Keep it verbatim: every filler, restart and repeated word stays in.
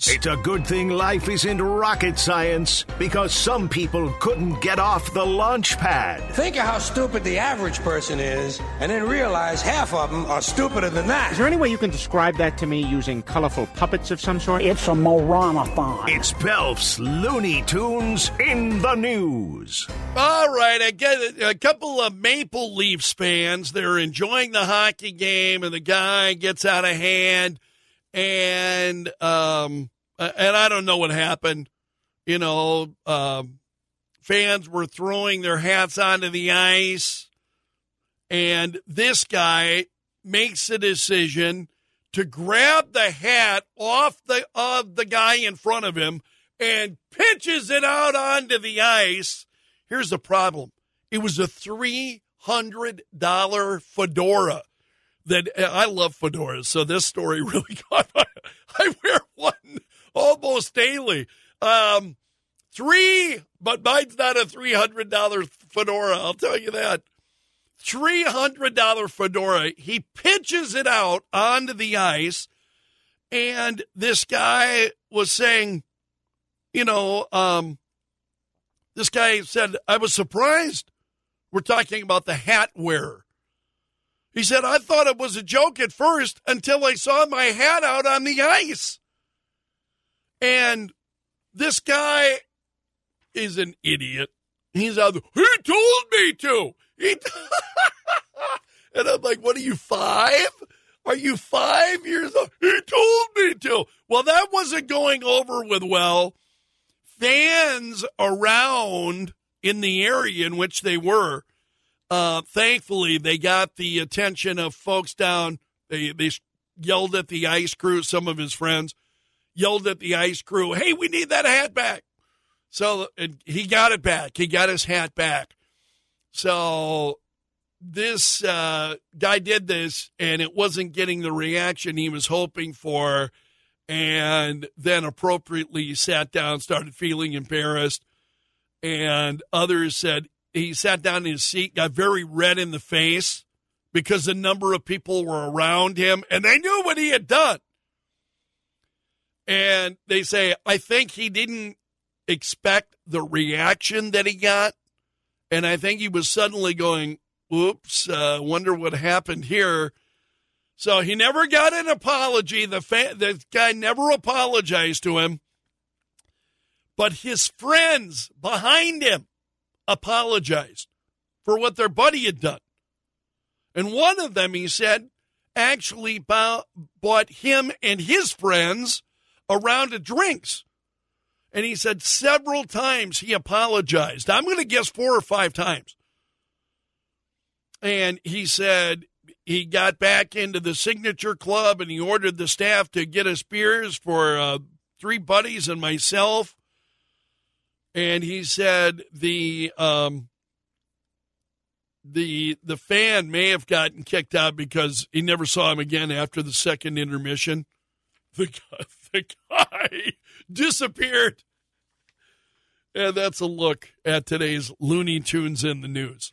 Tunes. It's a good thing life isn't rocket science, because some people couldn't get off the launch pad. Think of how stupid the average person is, and then realize half of them are stupider than that. Is there any way you can describe that to me using colorful puppets of some sort? It's a moranathon. It's Belf's Looney Tunes in the news. All right, I get a couple of Maple Leafs fans. They're enjoying the hockey game, and the guy gets out of hand. And um, and I don't know what happened. You know, um, fans were throwing their hats onto the ice. And this guy makes a decision to grab the hat off the of the guy in front of him and pitches it out onto the ice. Here's the problem. It was a three hundred dollars fedora. That I love fedoras, so this story really caught my eye. I wear one almost daily. Um, three, but mine's not a three hundred dollars fedora, I'll tell you that. three hundred dollars fedora. He pitches it out onto the ice, and this guy was saying, you know, um, this guy said, I was surprised. We're talking about the hat wearer. He said, I thought it was a joke at first until I saw my hat out on the ice. And this guy is an idiot. He's out there, he told me to. He t- and I'm like, what are you, five? Are you five years old? He told me to. Well, that wasn't going over with well. Fans around in the area in which they were, Uh, thankfully, they got the attention of folks down. They they yelled at the ICE crew. Some of his friends yelled at the ICE crew, hey, we need that hat back. So and he got it back. He got his hat back. So this uh, guy did this, and it wasn't getting the reaction he was hoping for, and then appropriately sat down, started feeling embarrassed, and others said, he sat down in his seat, got very red in the face because a number of people were around him, and they knew what he had done. And they say, I think he didn't expect the reaction that he got, and I think he was suddenly going, oops, uh, wonder what happened here. So he never got an apology. The, fa- the guy never apologized to him, but his friends behind him apologized for what their buddy had done. And one of them, he said, actually bought him and his friends a round of drinks. And he said several times he apologized. I'm going to guess four or five times. And he said he got back into the Signature Club and he ordered the staff to get us beers for uh, three buddies and myself. And he said the um, the the fan may have gotten kicked out because he never saw him again after the second intermission. The guy, the guy disappeared. And that's a look at today's Looney Tunes in the news.